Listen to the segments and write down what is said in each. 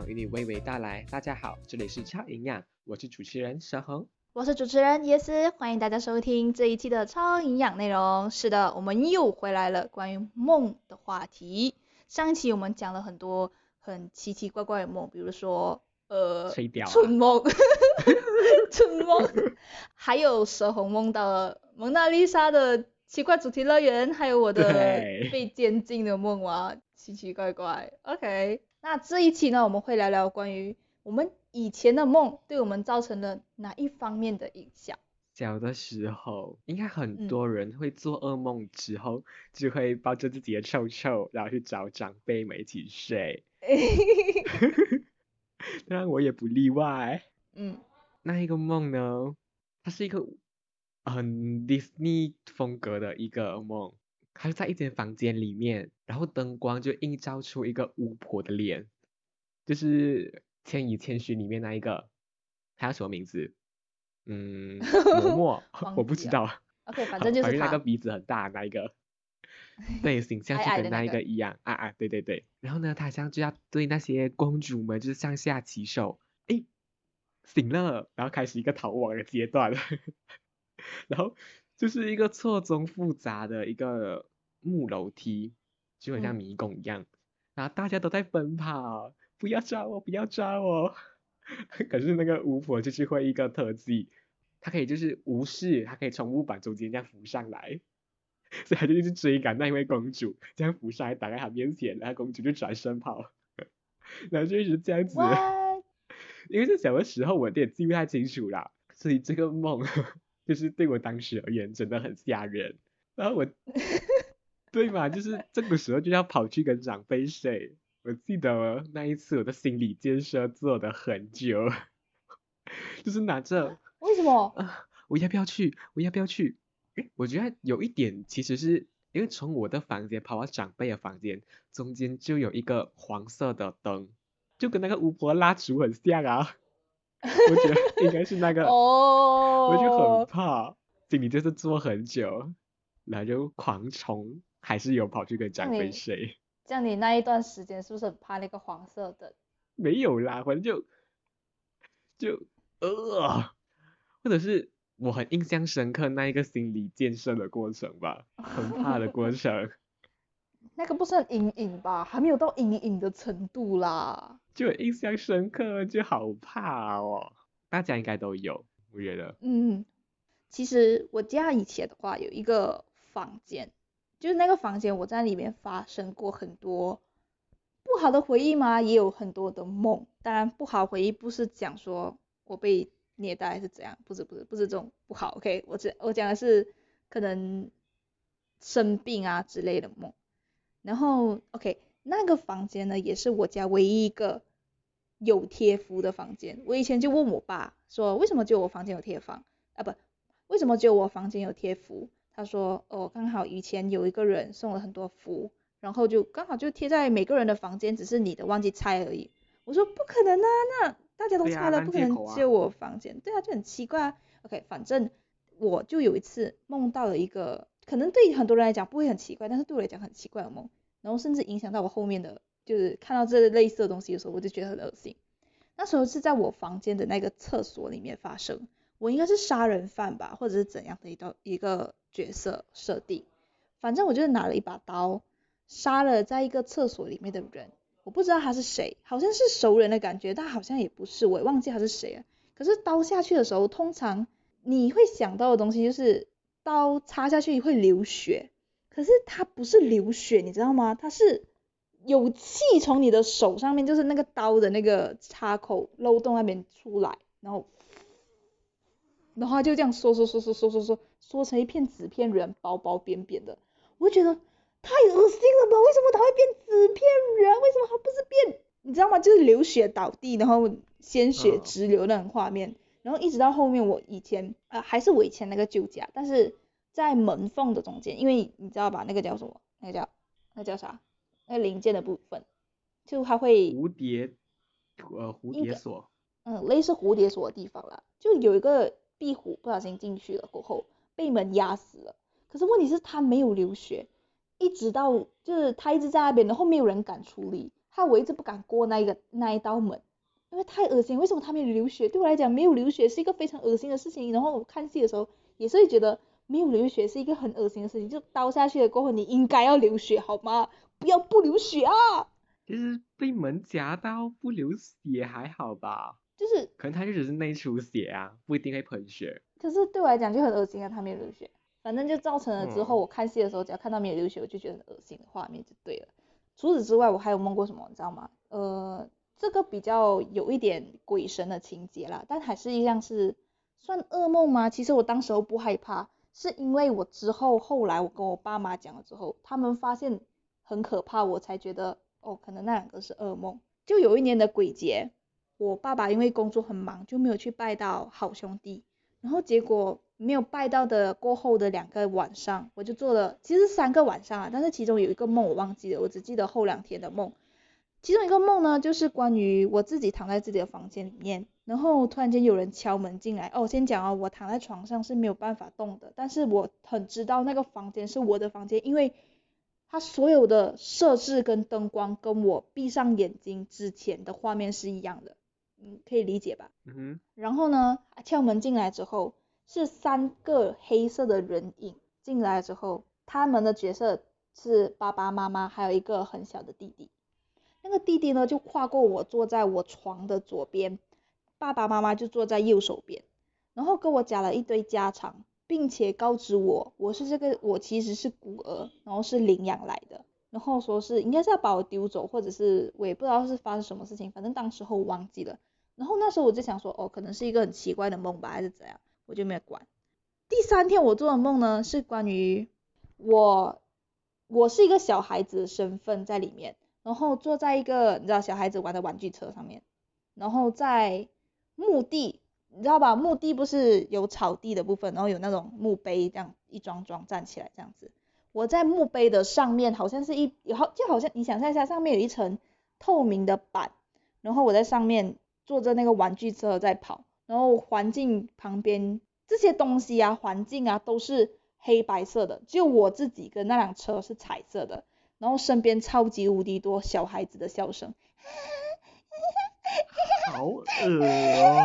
养与你娓娓道来。大家好，这里是超营养，我是主持人佘恒，我是主持人椰丝，欢迎大家收听这一期的超营养内容。是的，我们又回来了，关于梦的话题。上一期我们讲了很多很奇奇怪怪的梦，比如说春梦春梦还有佘恒梦的蒙娜丽莎的奇怪主题乐园，还有我的被监禁的梦啊，奇奇怪怪。 OK， 那这一期呢，我们会聊聊关于我们以前的梦对我们造成了哪一方面的影响。小的时候应该很多人会做噩梦之后、就会抱着自己的臭臭，然后去找长辈们一起睡。当然我也不例外。那一个梦呢，它是一个很 Disney 风格的一个梦，他就在一间房间里面，然后灯光就映照出一个巫婆的脸，就是《千与千寻》里面那一个，他叫什么名字？嬷嬷我不知道。OK， 反正就是他，反正那个鼻子很大那一个，对，形象就跟那一个一样。矮矮的那个、对对对。然后呢，他像就要对那些公主们就是上下其手，哎，醒了，然后开始一个逃亡的阶段。然后就是一个错综复杂的一个木楼梯，就很像迷宫一样，然后大家都在奔跑，不要抓我，不要抓我。可是那个巫婆就是会一个特技，她可以就是无视，她可以从木板中间这样浮上来，所以她就一直追赶那一位公主，这样浮上来打在她面前，然后公主就转身跑，然后就一直这样子。What？ 因为是小的时候我有点记不太清楚啦，所以这个梦就是对我当时而言真的很吓人。然后我对嘛，就是这个时候就要跑去跟长辈睡。我记得那一次我的心理建设做了很久，就是拿着为什么、我要不要去，我要不要去。我觉得有一点其实是因为从我的房间跑到长辈的房间中间就有一个黄色的灯，就跟那个巫婆蜡烛很像啊。我觉得应该是那个我就很怕，心里就是坐很久，然后就狂冲，还是有跑去跟长辈睡。像你那一段时间是不是很怕那个黄色的？没有啦，反正就或者是我很印象深刻那一个心理建设的过程吧，很怕的过程。那个不是很隐隐吧，还没有到隐隐的程度啦，就印象深刻，就好怕哦。大家应该都有，我觉得。其实我家以前的话有一个房间，就是那个房间我在里面发生过很多不好的回忆嘛，也有很多的梦。当然不好回忆不是讲说我被虐待还是怎样，不是这种不好。 OK， 我讲的是可能生病啊之类的梦。然后 OK， 那个房间呢也是我家唯一一个有贴符的房间。我以前就问我爸说为什么只有我房间有贴房啊，不，为什么只有我房间有贴符。他说刚好以前有一个人送了很多符，然后就刚好就贴在每个人的房间，只是你的忘记拆而已。我说不可能啊，那大家都拆了、不可能只有我房间。对啊，就很奇怪啊。 OK， 反正我就有一次梦到了一个可能对很多人来讲不会很奇怪，但是对我来讲很奇怪的梦，然后甚至影响到我后面的，就是看到这类似的东西的时候我就觉得很恶心。那时候是在我房间的那个厕所里面发生，我应该是杀人犯吧，或者是怎样的一个角色设定。反正我就拿了一把刀杀了在一个厕所里面的人，我不知道他是谁，好像是熟人的感觉，但好像也不是，我也忘记他是谁了。可是刀下去的时候，通常你会想到的东西就是刀插下去会流血，可是它不是流血，你知道吗？它是有气从你的手上面，就是那个刀的那个插口漏洞那边出来，然后它就这样缩成一片纸片人，薄薄扁扁的。我就觉得太恶心了吧，为什么它会变纸片人？为什么它不是变，你知道吗？就是流血倒地，然后鲜血直流那种画面。然后一直到后面，我以前还是我以前那个旧家，但是在门缝的中间，因为你知道吧，那个叫什么？那个叫啥？那个零件的部分，就它会蝴蝶锁，类似蝴蝶锁的地方啦，就有一个壁虎不小心进去了，过后被门压死了。可是问题是它没有流血，一直到就是它一直在那边，然后没有人敢处理，害我一直不敢过那一道门，因为太恶心。为什么他没有流血？对我来讲，没有流血是一个非常恶心的事情。然后我看戏的时候也是会觉得没有流血是一个很恶心的事情，就刀下去了过后你应该要流血好吗？不要不流血啊！其实被门夹到不流血还好吧，就是可能他就只是内出血啊，不一定会喷血。可是对我来讲就很恶心啊，他没有流血，反正就造成了之后我看戏的时候只要看到没有流血我就觉得很恶心的画面就对了。除此之外我还有梦过什么你知道吗？这个比较有一点鬼神的情节啦，但还是一样是算噩梦吗？其实我当时候不害怕，是因为我之后我跟我爸妈讲了之后，他们发现很可怕，我才觉得哦，可能那两个是噩梦。就有一年的鬼节，我爸爸因为工作很忙就没有去拜到好兄弟，然后结果没有拜到的过后的2个晚上我就做了，其实3个晚上啊，但是其中有一个梦我忘记了，我只记得后2天的梦。其中一个梦呢就是关于我自己躺在自己的房间里面，然后突然间有人敲门进来。哦，先讲哦，我躺在床上是没有办法动的，但是我很知道那个房间是我的房间，因为它所有的设置跟灯光跟我闭上眼睛之前的画面是一样的，可以理解吧？然后呢敲门进来之后是3个黑色的人影进来之后，他们的角色是爸爸妈妈还有一个很小的弟弟。那个弟弟呢就跨过我坐在我床的左边，爸爸妈妈就坐在右手边，然后跟我讲了一堆家常，并且告知我其实是孤儿，然后是领养来的，然后说是应该是要把我丢走，或者是我也不知道是发生什么事情，反正当时候忘记了。然后那时候我就想说哦，可能是一个很奇怪的梦吧还是怎样，我就没有管。第3天我做的梦呢是关于我是一个小孩子的身份在里面，然后坐在一个你知道小孩子玩的玩具车上面，然后在墓地你知道吧，墓地不是有草地的部分，然后有那种墓碑这样一桩桩站起来这样子，我在墓碑的上面好像是就好像你想象一下上面有一层透明的板，然后我在上面坐着那个玩具车在跑，然后环境旁边这些东西啊环境啊都是黑白色的，只有我自己跟那辆车是彩色的，然后身边超级无敌多小孩子的笑声，好恶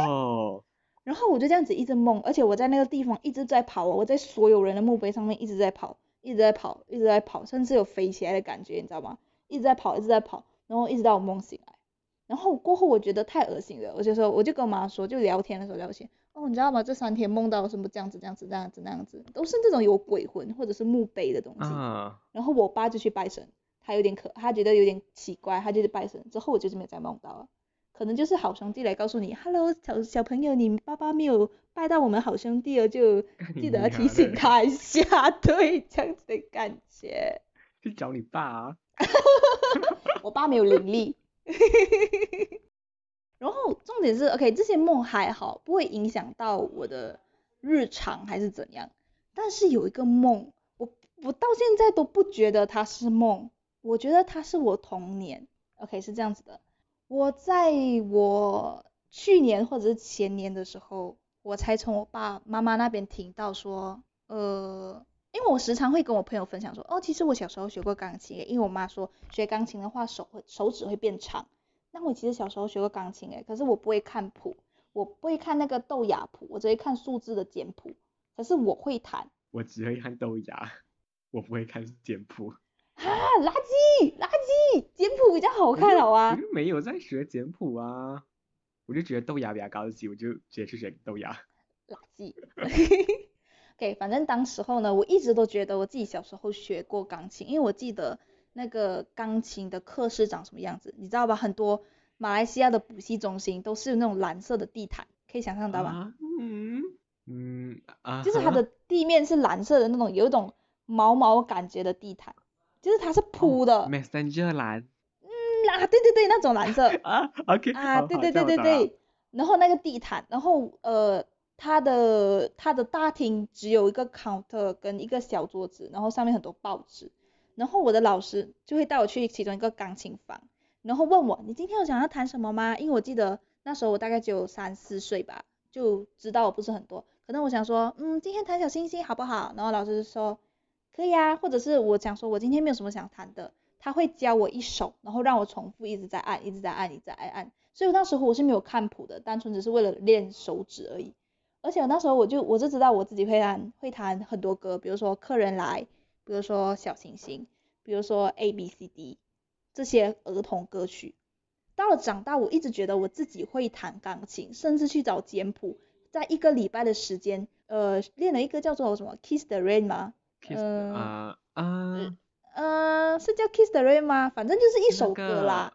哦。然后我就这样子一直梦，而且我在那个地方一直在跑，我在所有人的墓碑上面一直在跑一直在跑一直在跑，甚至有飞起来的感觉你知道吗，一直在跑一直在跑，然后一直到我梦醒来。然后过后我觉得太恶心了，我就跟我妈说，就聊天的时候聊天哦，你知道吗，这3天梦到什么这样子这样子这样子那样子，都是这种有鬼魂或者是墓碑的东西啊。然后我爸就去拜神，他觉得有点奇怪，他就去拜神，之后我就是没有再梦到了。可能就是好兄弟来告诉你 Hello 小朋友，你爸爸没有拜到我们好兄弟了，就记得要提醒他一下，对，这样子的感觉。去找你爸啊我爸没有灵力然后重点是 OK 这些梦还好不会影响到我的日常还是怎样，但是有一个梦我到现在都不觉得它是梦，我觉得它是我童年。 OK 是这样子的，我在我去年或者是前年的时候，我才从我爸妈妈那边听到说因为我时常会跟我朋友分享说哦，其实我小时候学过钢琴，因为我妈说学钢琴的话手指会变长，那我其实小时候学过钢琴可是我不会看谱，我不会看那个豆芽谱，我只会看数字的简谱，可是我会弹，我只会看豆芽，我不会看简谱啊，垃圾，简谱比较好看好啊。我就没有在学简谱啊，我就觉得豆芽比较高级，我就直接去学豆芽。垃圾OK 反正当时候呢我一直都觉得我自己小时候学过钢琴，因为我记得那个钢琴的课室长什么样子你知道吧，很多马来西亚的补习中心都是那种蓝色的地毯，可以想象到吧？就是它的地面是蓝色的那种有一种毛毛感觉的地毯，就是它是铺的 Messenger 蓝对那种蓝色啊 OK 啊对，然后那个地毯，然后它的大厅只有一个 counter 跟一个小桌子，然后上面很多报纸，然后我的老师就会带我去其中一个钢琴房，然后问我你今天有想要弹什么吗，因为我记得那时候我大概只有3-4岁吧，就知道我不是很多，可能我想说今天弹小星星好不好，然后老师就说可以啊，或者是我讲说我今天没有什么想弹的，他会教我一首，然后让我重复一直在按，所以我那时候我是没有看谱的，单纯只是为了练手指而已。而且我那时候我就知道我自己会弹很多歌，比如说客人来，比如说小星星，比如说 ABCD 这些儿童歌曲。到了长大，我一直觉得我自己会弹钢琴，甚至去找简谱，在一个礼拜的时间，练了一个叫做什么 Kiss the Rain 吗？ Kiss是叫 Kiss the Rain 吗？反正就是一首歌啦。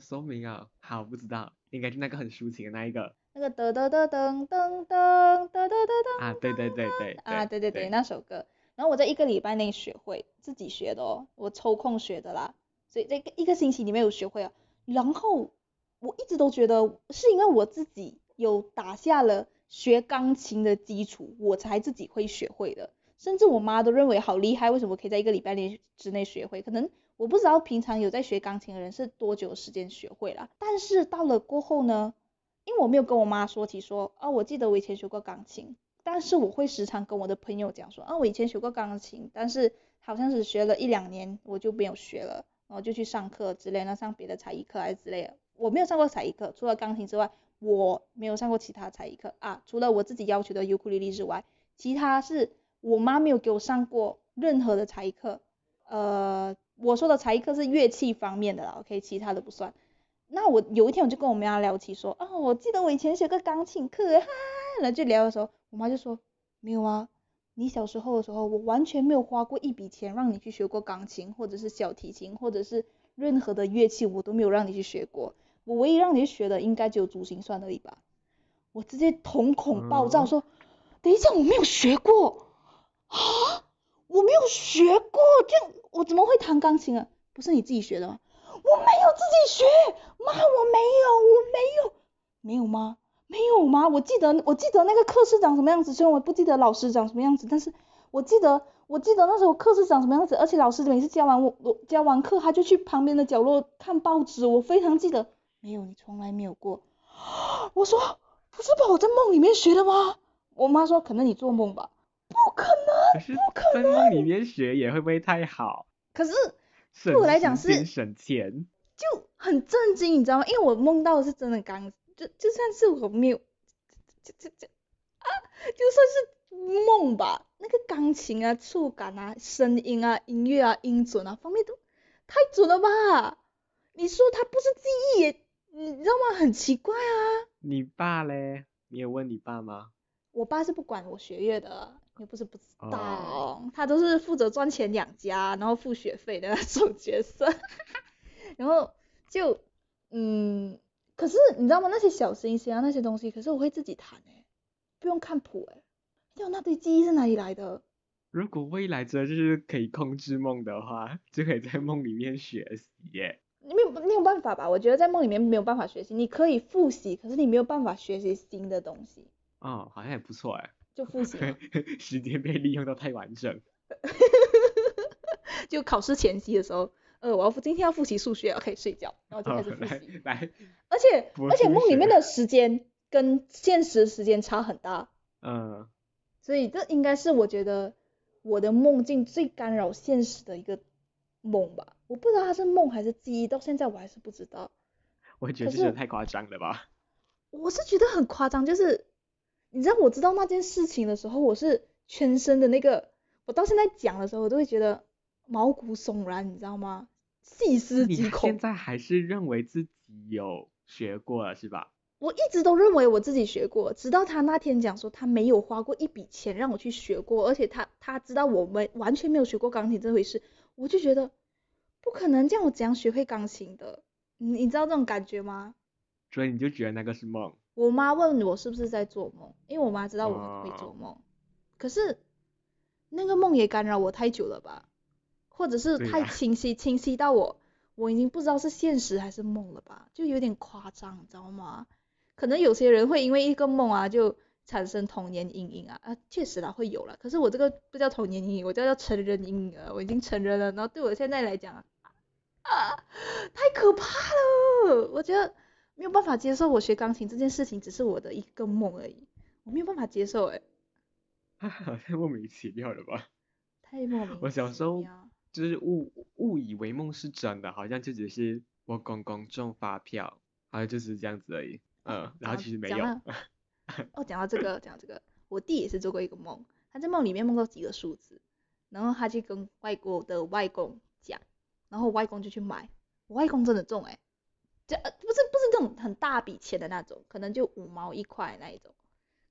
说明啊，好不知道，应该就那个很抒情的那一个。那个噔噔噔噔噔噔噔噔噔。啊，对。啊，对，那首歌。然后我在一个礼拜内学会，自己学的哦，我抽空学的啦，所以在一个星期里面有学会啊。然后我一直都觉得是因为我自己有打下了学钢琴的基础，我才自己会学会的，甚至我妈都认为好厉害，为什么可以在一个礼拜之内学会，可能我不知道平常有在学钢琴的人是多久时间学会啦。但是到了过后呢，因为我没有跟我妈说起说啊，我记得我以前学过钢琴，但是我会时常跟我的朋友讲说啊，我以前学过钢琴，但是好像是学了1-2年我就没有学了，然后就去上课之类的，上别的才艺课还是之类的。我没有上过才艺课，除了钢琴之外我没有上过其他才艺课啊，除了我自己要求的尤克里里之外，其他是我妈没有给我上过任何的才艺课。我说的才艺课是乐器方面的啦 OK， 其他的不算。那我有一天我就跟我妈聊起说啊，我记得我以前学过钢琴课哈，然后就聊的时候，我妈就说没有啊，你小时候的时候我完全没有花过一笔钱让你去学过钢琴或者是小提琴或者是任何的乐器，我都没有让你去学过，我唯一让你去学的应该只有珠心算而已吧。我直接瞳孔爆炸说等一下，我没有学过啊，我没有学过，这样我怎么会弹钢琴啊？不是你自己学的吗？我没有自己学，妈，我没有吗？没有吗？我记得那个课室长什么样子，虽然我不记得老师长什么样子，但是我记得那时候课室长什么样子，而且老师每次教完课他就去旁边的角落看报纸，我非常记得。没有，你从来没有过。我说不是吧，我在梦里面学的吗？我妈说可能你做梦吧。不可能。可是在梦里面学也会不会太好？可是对我来讲是省钱，就很震惊，你知道吗？因为我梦到的是真的钢。就算是我没有，就算是梦吧，那个钢琴啊、触感啊、声音啊、音乐啊、音准啊方面都太准了吧？你说它不是记忆也，你知道吗？很奇怪啊。你爸嘞？你有问你爸吗？我爸是不管我学乐的，又不是不知道，他都是负责赚钱养家，然后付学费的那种角色。然后就可是你知道吗？那些小星星啊，那些东西，可是我会自己弹欸，不用看谱欸。要那堆记忆是哪里来的？如果未来真的就是可以控制梦的话，就可以在梦里面学习耶。你没有办法吧？我觉得在梦里面没有办法学习，你可以复习，可是你没有办法学习新的东西。哦，好像也不错欸。就复习了。时间被利用到太完整。就考试前夕的时候。我今天要复习数学 ，OK， 睡觉，然后就开始复习。而且梦里面的时间跟现实时间差很大。所以这应该是我觉得我的梦境最干扰现实的一个梦吧。我不知道它是梦还是记忆，到现在我还是不知道。我觉得这太夸张了吧？我是觉得很夸张，就是你知道，我知道那件事情的时候，我是全身的那个，我到现在讲的时候，我都会觉得毛骨悚然，你知道吗？细思极恐。你现在还是认为自己有学过了是吧？我一直都认为我自己学过，直到他那天讲说他没有花过一笔钱让我去学过，而且他知道我们完全没有学过钢琴这回事，我就觉得不可能，这样我怎样学会钢琴的？你知道这种感觉吗？所以你就觉得那个是梦？我妈问我是不是在做梦，因为我妈知道我很会做梦，可是那个梦也干扰我太久了吧，或者是太清晰，清晰到我已经不知道是现实还是梦了吧，就有点夸张，你知道吗？可能有些人会因为一个梦啊，就产生童年阴影啊，确实啦，会有啦。可是我这个不叫童年阴影，我叫成人阴影了，我已经成人了，然后对我现在来讲太可怕了，我觉得没有办法接受我学钢琴这件事情只是我的一个梦而已，我没有办法接受欸。太莫名其妙了吧？太莫名其妙。我小时候就是误以为梦是真的，好像就只是我公公中发票，好像就是这样子而已。然后其实没有。讲到这个，我弟也是做过一个梦，他在梦里面梦到几个数字，然后他去跟外国的外公讲，然后外公就去买，我外公真的中欸，不是那种很大笔钱的那种，可能就5毛1块那一种，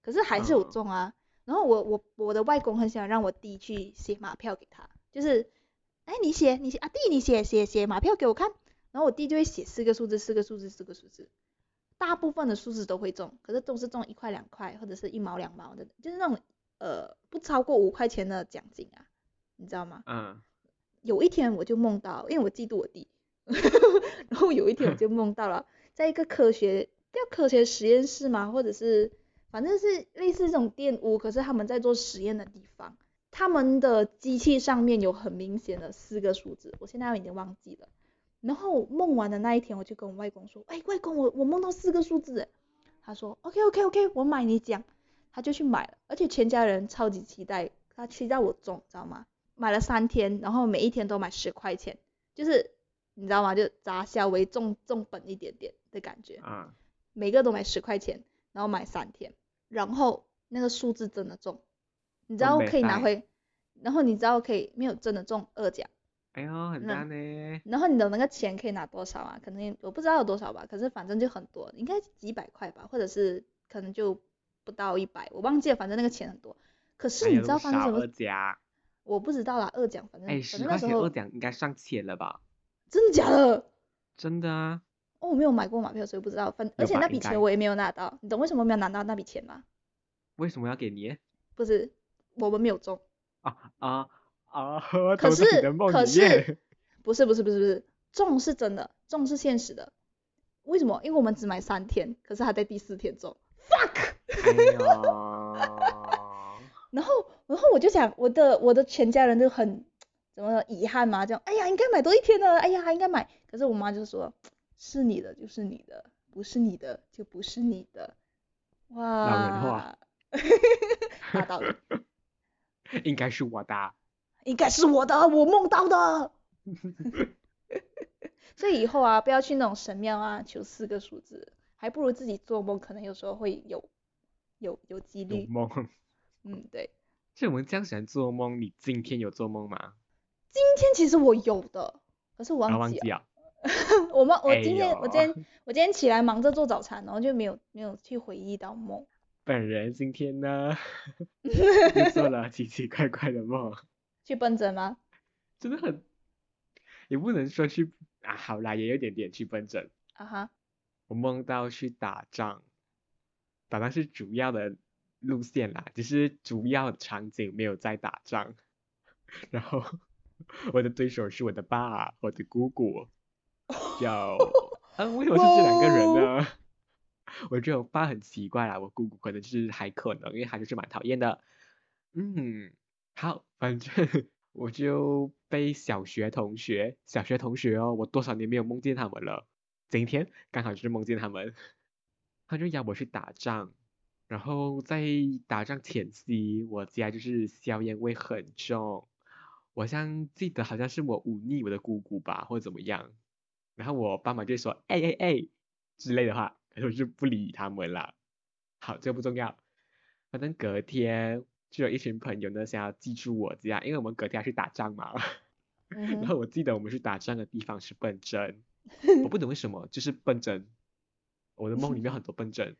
可是还是有中啊。然后我的外公很想让我弟去写马票给他，就是哎你写啊弟你写马票给我看，然后我弟就会写4个数字，大部分的数字都会中，可是都是中1块2块或者是1毛2毛的，就是那种不超过5块钱的奖金啊，你知道吗？有一天我就梦到，因为我嫉妒我弟然后有一天我就梦到了在一个科学实验室嘛，或者是反正是类似这种电屋，可是他们在做实验的地方，他们的机器上面有很明显的4个数字，我现在已经忘记了。然后梦完的那一天我就跟我外公说，哎外公我梦到4个数字，他说 OK 我买你奖，他就去买了，而且全家人超级期待，他期待我中，知道吗？买了3天，然后每一天都买10块钱，就是你知道吗？就砸小为重本一点点的感觉，每个都买10块钱，然后买3天，然后那个数字真的中，你知道可以拿回，然后你知道可以没有真的中2奖，哎呦很大呢。然后你的那个钱可以拿多少啊？可能我不知道有多少吧，可是反正就很多，应该几百块吧，或者是可能就不到100，我忘记了，反正那个钱很多。可是你知道发生什么？我不知道啦，2奖反正那时候2奖应该上千了吧？真的假的？真的啊。我没有买过马票，所以不知道。而且那笔钱我也没有拿到，你懂为什么没有拿到那笔钱吗？为什么要给你？不是，我们没有中。可是，不是，中是真的，中是现实的。为什么？因为我们只买3天，可是他在第4天中。Fuck！ 然后我就想，我的全家人就很。怎么遗憾嘛，这样哎呀应该买多一天了，哎呀应该买，可是我妈就说是你的就是你的，不是你的就不是你的。哇，老人话大道理。应该是我的，我梦到的所以以后啊不要去那种神庙啊求4个数字，还不如自己做梦，可能有时候会有几率有梦。对，所以我们这样喜欢做梦，你今天有做梦吗？今天其实我有的，可是我忘记了。我今天起来忙着做早餐，然后就没有去回忆到梦。本人今天呢，就做了奇奇怪怪的梦。去奔诊吗？真的很，也不能说去啊，好啦，也有点去奔诊。我梦到去打仗，打仗是主要的路线啦，只是主要场景没有在打仗。然后我的对手是我的爸，我的姑姑，为什么是这2个人呢？我觉得我爸很奇怪啦，我姑姑可能就是还可能，因为他就是蛮讨厌的。好，反正我就被小学同学哦，我多少年没有梦见他们了，今天刚好就是梦见他们，他就要我去打仗。然后在打仗前夕，我家就是硝烟味很重，我记得好像是我忤逆我的姑姑吧，或者怎么样，然后我爸妈就说哎之类的话，可是我就不理他们啦。好，这不重要。反正隔天就有一群朋友呢想要记住我家，因为我们隔天要去打仗嘛然后我记得我们去打仗的地方是笨针我不懂为什么就是笨针，我的梦里面很多笨针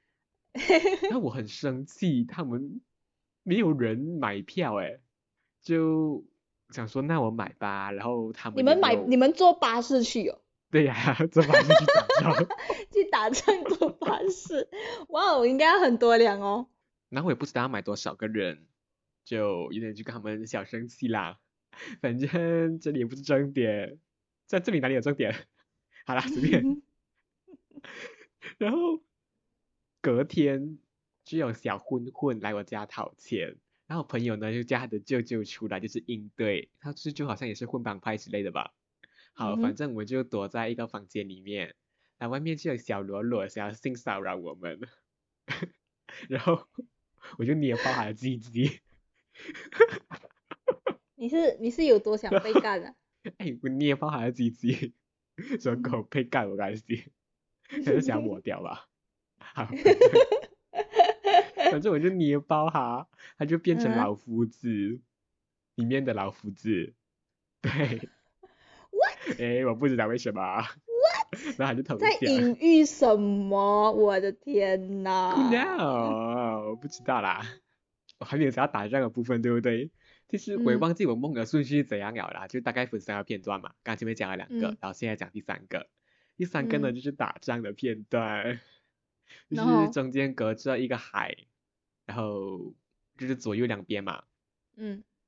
那我很生气，他们没有人买票就想说那我买吧，然后他们你们坐巴士去哦？对呀，坐巴士去打仗去打仗坐巴士，哇应该很多辆哦。然后我也不知道要买多少个人，就有点去跟他们小生气啦。反正这里也不是重点，在这里哪里有重点？好啦，随便然后隔天就有小混混来我家讨钱，然后朋友呢就叫他的舅舅出来，就是应对，他舅舅好像也是混帮派之类的吧。好，反正我就躲在一个房间里面，然后外面就有小裸裸想要性骚扰我们然后我就捏爆他的鸡鸡你是有多想被干啊？我捏爆他的鸡鸡，说狗配干我干系，可是想抹掉吧。好，反正我就捏爆他，他就变成老夫子里面的老夫子。对。What？ 我不知道为什么。What？ 然后他就投降。在隐喻什么？我的天哪 ！No， 我不知道啦。我还没有想到打仗的部分，对不对？其实我也忘记我梦的顺序是怎样了啦，就大概分三个片段嘛。刚前面讲了两个，然后现在讲第三个。第三个呢就是打仗的片段，就是中间隔着一个海，然后就是左右两边嘛。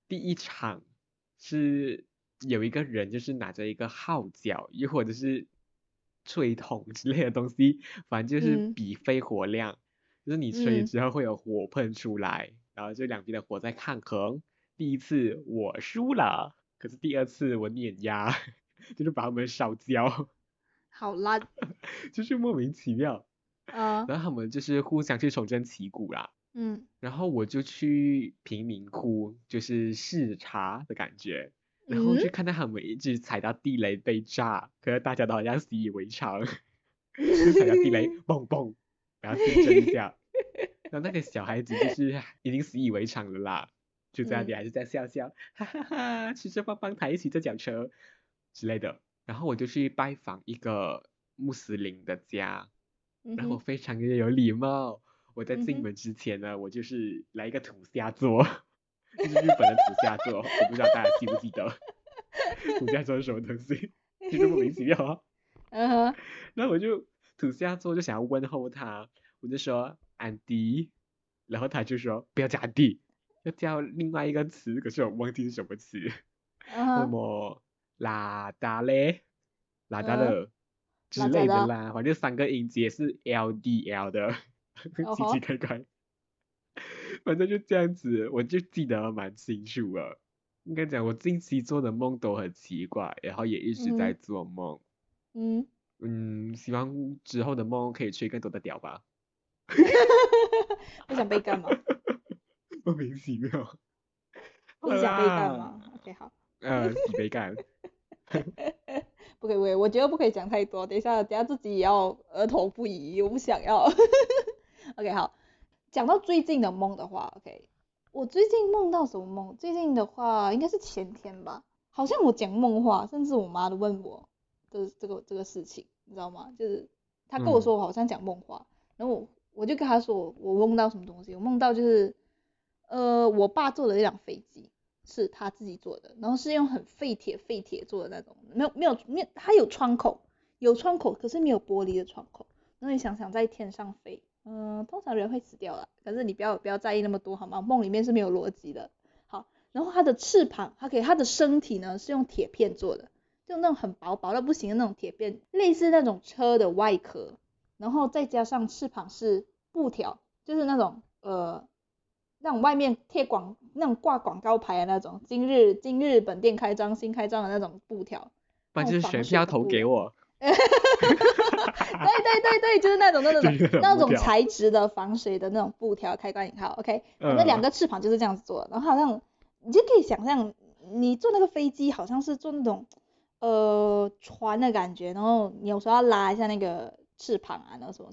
第一场是有一个人就是拿着一个号角，又或者是吹筒之类的东西，反正就是比飞火量，就是你吹之后会有火喷出来，然后就两边的火在抗衡。第一次我输了，可是第二次我碾压，就是把他们烧焦。好烂，就是莫名其妙。然后他们就是互相去重振旗鼓啦。然后我就去贫民窟，就是视察的感觉，然后就看到他们一直踩到地雷被炸，可是大家都好像习以为常，就踩到地雷蹦蹦，然后竞争一下。然后那个小孩子就是已经习以为常了啦。就在那里还是在笑笑，哈哈哈，吃着棒棒糖，一起在脚车之类的。然后我就去拜访一个穆斯林的家，然后非常的有礼貌。我在进门之前呢，我就是来一个土下座，就是日本的土下座，我不知道大家记不记得土下座是什么东西，就这么莫名其妙啊。然后我就土下座就想要问候他，我就说安迪，然后他就说不要叫安迪。要叫另外一个词，可是我忘记是什么词。什么拉达嘞，拉达勒之类的啦，反正三个音节是 LDL 的，奇奇怪怪。反正就这样子，我就记得蛮清楚了。应该讲我近期做的梦都很奇怪，然后也一直在做梦。希望之后的梦可以吹更多的屌吧。我想被干嘛？莫名其妙，你想被干吗 ？OK， 好。你被干。不可以，我觉得不可以讲太多。等一下自己也要儿童不宜，我不想要。OK， 好。讲到最近的梦的话 ，OK， 我最近梦到什么梦？最近的话应该是前天吧，好像我讲梦话，甚至我妈都问我的这个事情，你知道吗？就是她跟我说我好像讲梦话，然后我就跟她说我梦到什么东西，我梦到就是。我爸坐的一辆飞机是他自己坐的，然后是用很废铁做的那种，没有，它有窗口，可是没有玻璃的窗口。然后你想在天上飞，通常人会死掉了，可是你不要在意那么多好吗？梦里面是没有逻辑的。好，然后它的翅膀，它的身体呢是用铁片做的，就那种很薄到不行的那种铁片，类似那种车的外壳，然后再加上翅膀是布条，就是那种那种外面贴那种挂广告牌的那种，今日本店开张，新开张的那种布条，不然就是选票投给我。对，就是那种材质的防水的那种布条，开关引号 ，OK， 那两个翅膀就是这样子做的，然后好像你就可以想象，你坐那个飞机好像是坐那种船的感觉，然后你有时候要拉一下那个翅膀啊，那什么，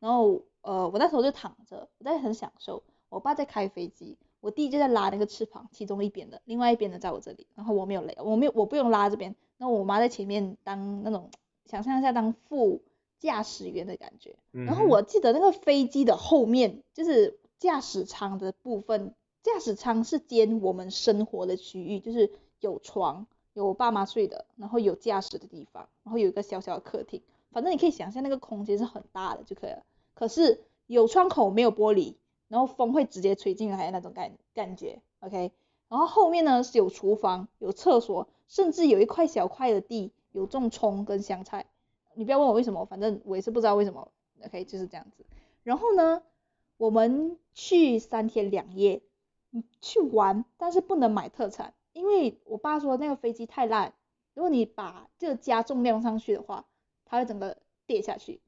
然后我那时候就躺着，我在很享受。我爸在开飞机，我弟就在拉那个翅膀其中一边的，另外一边的在我这里，然后我没有我不用拉这边，然后我妈在前面当那种想象一下当副驾驶员的感觉。然后我记得那个飞机的后面就是驾驶舱的部分，驾驶舱是兼我们生活的区域，就是有床，有我爸妈睡的，然后有驾驶的地方，然后有一个小小的客厅，反正你可以想象那个空间是很大的就可以了。可是有窗口没有玻璃，然后风会直接吹进来那种感觉 ，OK。然后后面呢是有厨房、有厕所，甚至有一块小块的地有种葱跟香菜。你不要问我为什么，反正我也是不知道为什么 ，OK， 就是这样子。然后呢，我们去3天2夜去玩，但是不能买特产，因为我爸说那个飞机太烂，如果你把这个加重量上去的话，它会整个跌下去，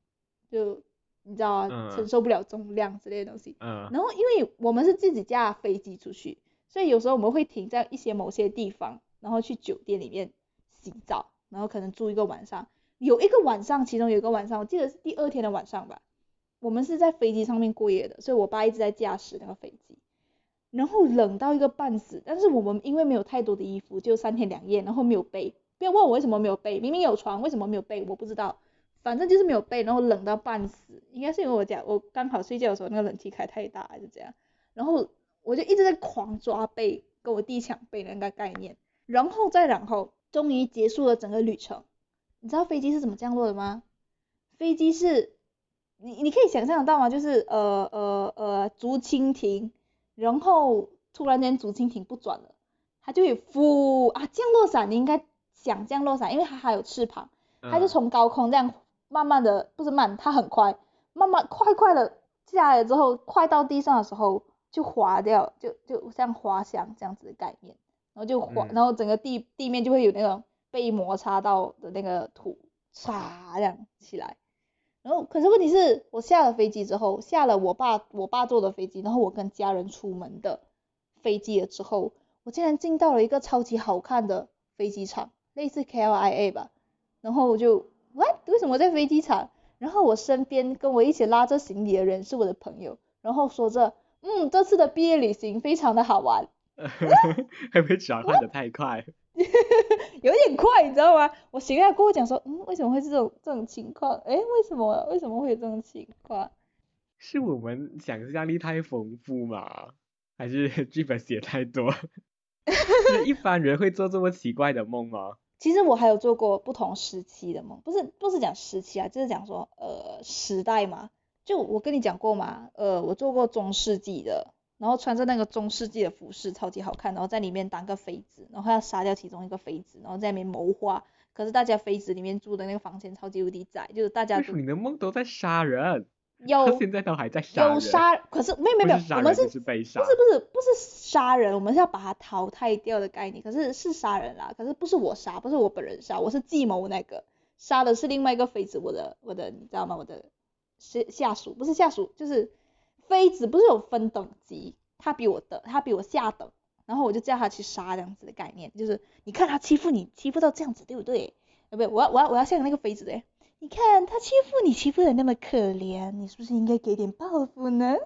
就。你知道啊，承受不了重量之类的东西。然后因为我们是自己驾飞机出去，所以有时候我们会停在某些地方，然后去酒店里面洗澡，然后可能住一个晚上。有一个晚上，其中有一个晚上，我记得是第二天的晚上吧，我们是在飞机上面过夜的，所以我爸一直在驾驶那个飞机，然后冷到一个半死，但是我们因为没有太多的衣服，就3天2夜，然后没有被，不要问我为什么没有被，明明有床，为什么没有被我不知道，反正就是没有被，然后冷到半死，应该是因为我刚好睡觉的时候那个冷气开太大还是这样，然后我就一直在狂抓被，跟我弟抢被那个概念，然后终于结束了整个旅程。你知道飞机是怎么降落的吗？飞机是你可以想象得到吗？就是竹蜻蜓，然后突然间竹蜻蜓不转了，它就有降落伞，你应该想降落伞，因为它还有翅膀，它就从高空这样慢慢的，不是慢，它很快，慢慢的下来之后，快到地上的时候就滑掉，就像滑翔这样子的概念，然后就滑，然后整个地面就会有那种被摩擦到的那个土沙这样起来。然后可是问题是我下了飞机之后，下了我爸坐的飞机，然后我跟家人出门的飞机了之后，我竟然进到了一个超级好看的飞机场，类似 KLIA 吧，然后我就 what 为什么在飞机场，然后我身边跟我一起拉着行李的人是我的朋友，然后说着这次的毕业旅行非常的好玩。会不会转换的太快？有点快，你知道吗？我醒来跟我讲说，为什么会是这种情况？为什么会有这种情况？是我们想象力太丰富嘛，还是剧本写太多？一般人会做这么奇怪的梦吗？其实我还有做过不同时期的梦，不是讲时期啊，就是讲说时代嘛。就我跟你讲过嘛，我做过中世纪的。然后穿着那个中世纪的服饰超级好看，然后在里面当个妃子，然后要杀掉其中一个妃子，然后在里面谋划，可是大家妃子里面住的那个房间超级无敌窄，就是大家你的梦都在杀人，有现在都还在杀人，有杀，可是没有，我们是被杀，不是杀人，我们是要把它淘汰掉的概念，可是是杀人啦，可是不是我杀，不是我本人杀，我是计谋那个杀的是另外一个妃子，我的你知道吗？我的下属不是下属就是。妃子不是有分等级，他比我下等，然后我就叫他去杀这样子的概念，就是你看他欺负你，欺负到这样子，对不对？不，我要像那个妃子的，你看他欺负你，欺负的那么可怜，你是不是应该给点报复呢？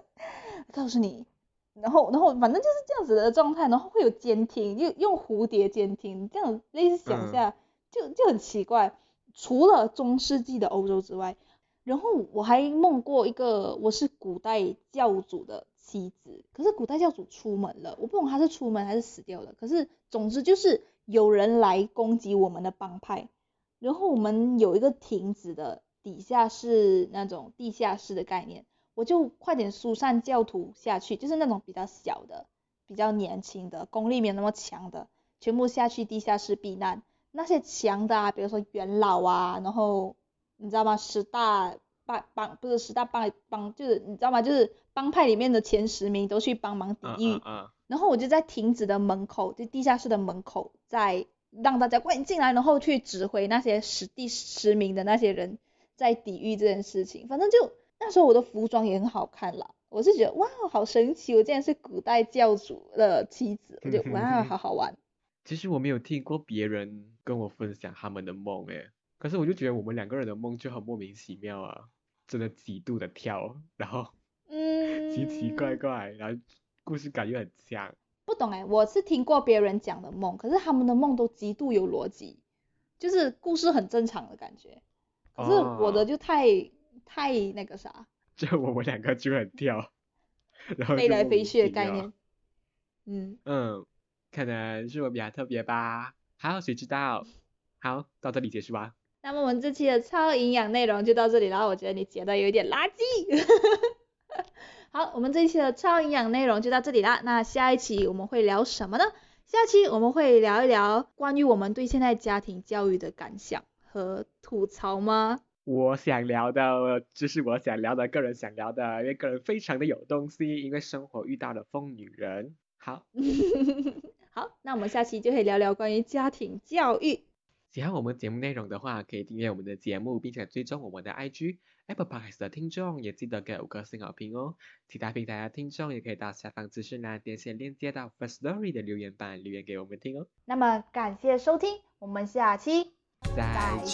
我告诉你，然后反正就是这样子的状态，然后会有监听，就用蝴蝶监听，这样类似想一下，就很奇怪。除了中世纪的欧洲之外。然后我还梦过一个，我是古代教主的妻子，可是古代教主出门了，我不懂他是出门还是死掉了，可是总之就是有人来攻击我们的帮派，然后我们有一个亭子的底下是那种地下室的概念，我就快点疏散教徒下去，就是那种比较小的、比较年轻的、功力没有那么强的，全部下去地下室避难，那些强的啊，比如说元老啊，然后。你知道吗？十大帮就是你知道吗？就是帮派里面的前10名都去帮忙抵御。然后我就在亭子的门口，就地下室的门口，在让大家快进来，然后去指挥那些第10名的那些人在抵御这件事情。反正就那时候我的服装也很好看啦，我是觉得哇，好神奇！我竟然是古代教主的妻子，我就哇，好好玩。其实我没有听过别人跟我分享他们的梦诶。可是我就觉得我们2个人的梦就很莫名其妙啊，真的极度的跳，然后奇怪，然后故事感又很像。不懂我是听过别人讲的梦，可是他们的梦都极度有逻辑，就是故事很正常的感觉。可是我的就太那个啥。就我们2个就很跳，然后飞来飞去的概念。可能是我比较特别吧。好，谁知道？好，到这里结束吧。那么我们这期的超营养内容就到这里了，我觉得你剪得有点垃圾。好，我们这一期的超营养内容就到这里了，那下一期我们会聊什么呢？下一期我们会聊一聊关于我们对现在家庭教育的感想和吐槽吗？我想聊的就是我想聊的，个人想聊的，因为个人非常的有东西，因为生活遇到了疯女人。好。好，那我们下期就会聊聊关于家庭教育。喜欢我们节目内容的话，可以订阅我们的节目，并且追踪我们的 IG。Apple Podcast 的听众也记得给5颗星好评哦。其他平台的听众也可以到下方资讯栏点选链接到 Firstory 的留言板留言给我们听哦。那么感谢收听，我们下期再见。